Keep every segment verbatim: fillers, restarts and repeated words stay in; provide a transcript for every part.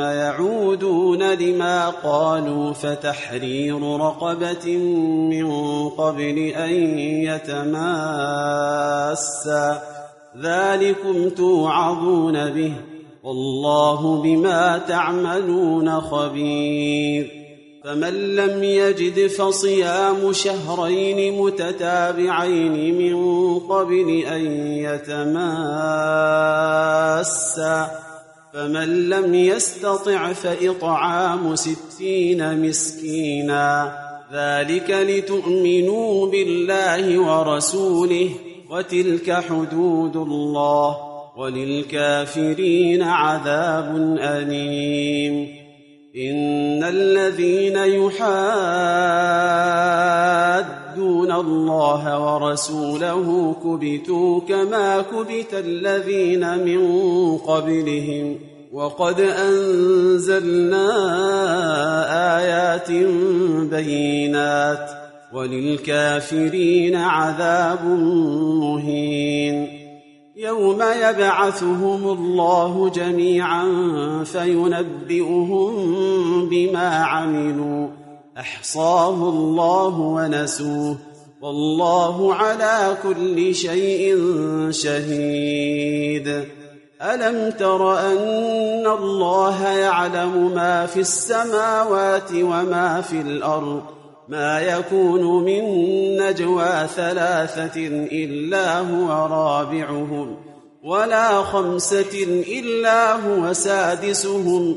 يعودون لما قالوا فتحرير رقبة من قبل أن يتماسا ذلكم توعظون به والله بما تعملون خبير فمن لم يجد فصيام شهرين متتابعين من قبل أن يتماسا فمن لم يستطع فإطعام ستين مسكينا ذلك لتؤمنوا بالله ورسوله وتلك حدود الله وللكافرين عذاب أليم إن الذين يحادون الله ورسوله كبتوا كما كبت الذين من قبلهم وقد أنزلنا آيات بينات وللكافرين عذاب مهين يوم يبعثهم الله جميعا فينبئهم بما عملوا أحصاه الله ونسوه والله على كل شيء شهيد ألم تر أن الله يعلم ما في السماوات وما في الأرض ما يكون من نجوى ثلاثة إلا هو رابعهم ولا خمسة إلا هو سادسهم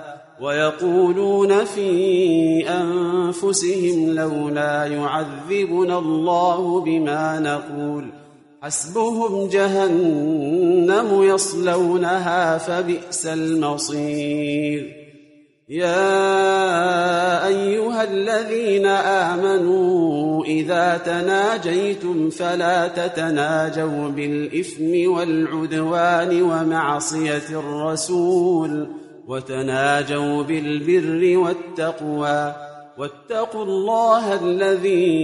ويقولون في أنفسهم لولا يعذبنا الله بما نقول حسبهم جهنم يصلونها فبئس المصير يا أيها الذين آمنوا إذا تناجيتم فلا تتناجوا بالإثم والعدوان ومعصية الرسول وتناجوا بالبر والتقوى واتقوا الله الذي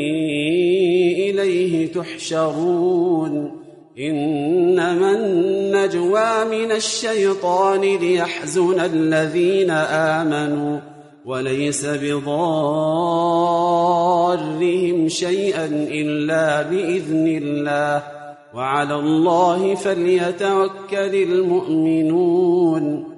إليه تحشرون إنما النجوى من الشيطان ليحزن الذين آمنوا وليس بضارهم شيئا إلا بإذن الله وعلى الله فليتوكل المؤمنون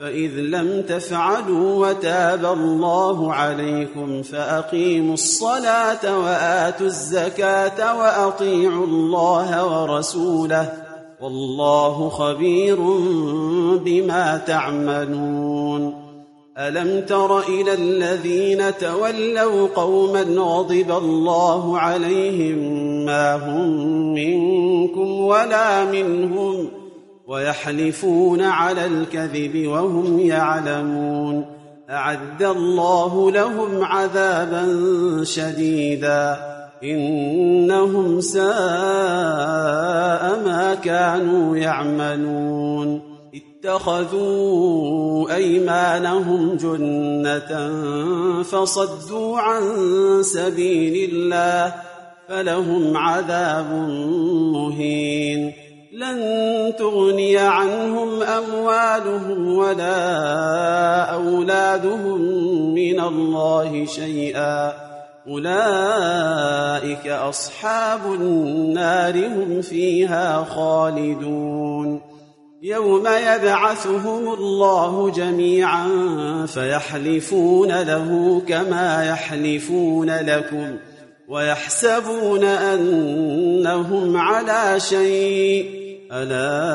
فإذ لم تفعلوا وتاب الله عليكم فأقيموا الصلاة وآتوا الزكاة وأطيعوا الله ورسوله والله خبير بما تعملون ألم تر إلى الذين تولوا قوما غضب الله عليهم ما هم منكم ولا منهم ويحلفون على الكذب وهم يعلمون أعد الله لهم عذابا شديدا إنهم ساء ما كانوا يعملون اتخذوا أيمانهم جنة فصدوا عن سبيل الله فلهم عذاب مهين لن تغني عنهم أموالهم ولا أولادهم من الله شيئا أولئك أصحاب النار هم فيها خالدون يوم يبعثهم الله جميعا فيحلفون له كما يحلفون لكم ويحسبون أنهم على شيء ألا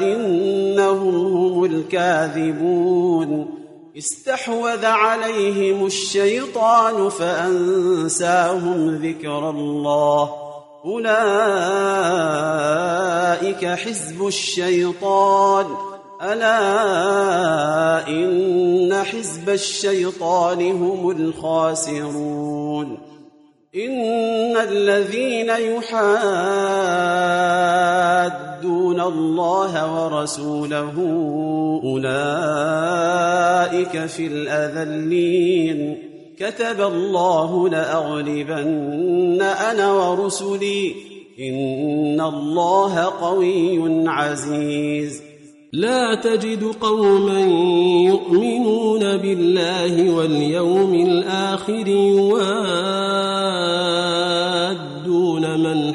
إنهم هم الكاذبون استحوذ عليهم الشيطان فأنساهم ذكر الله أولئك حزب الشيطان ألا إن حزب الشيطان هم الخاسرون إن الذين يحادون الله ورسوله أولئك في الأذلين كتب الله لأغلبن أنا ورسلي إن الله قوي عزيز لا تجد قوما يؤمنون بالله واليوم الآخر يوادون من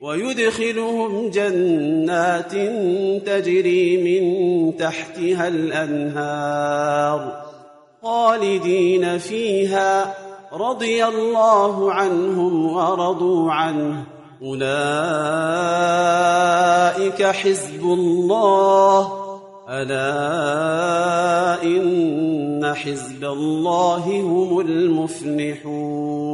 ويدخلهم جنات تجري من تحتها الأنهار خالدين فيها رضي الله عنهم ورضوا عنه أولئك حزب الله ألا إن حزب الله هم المفلحون.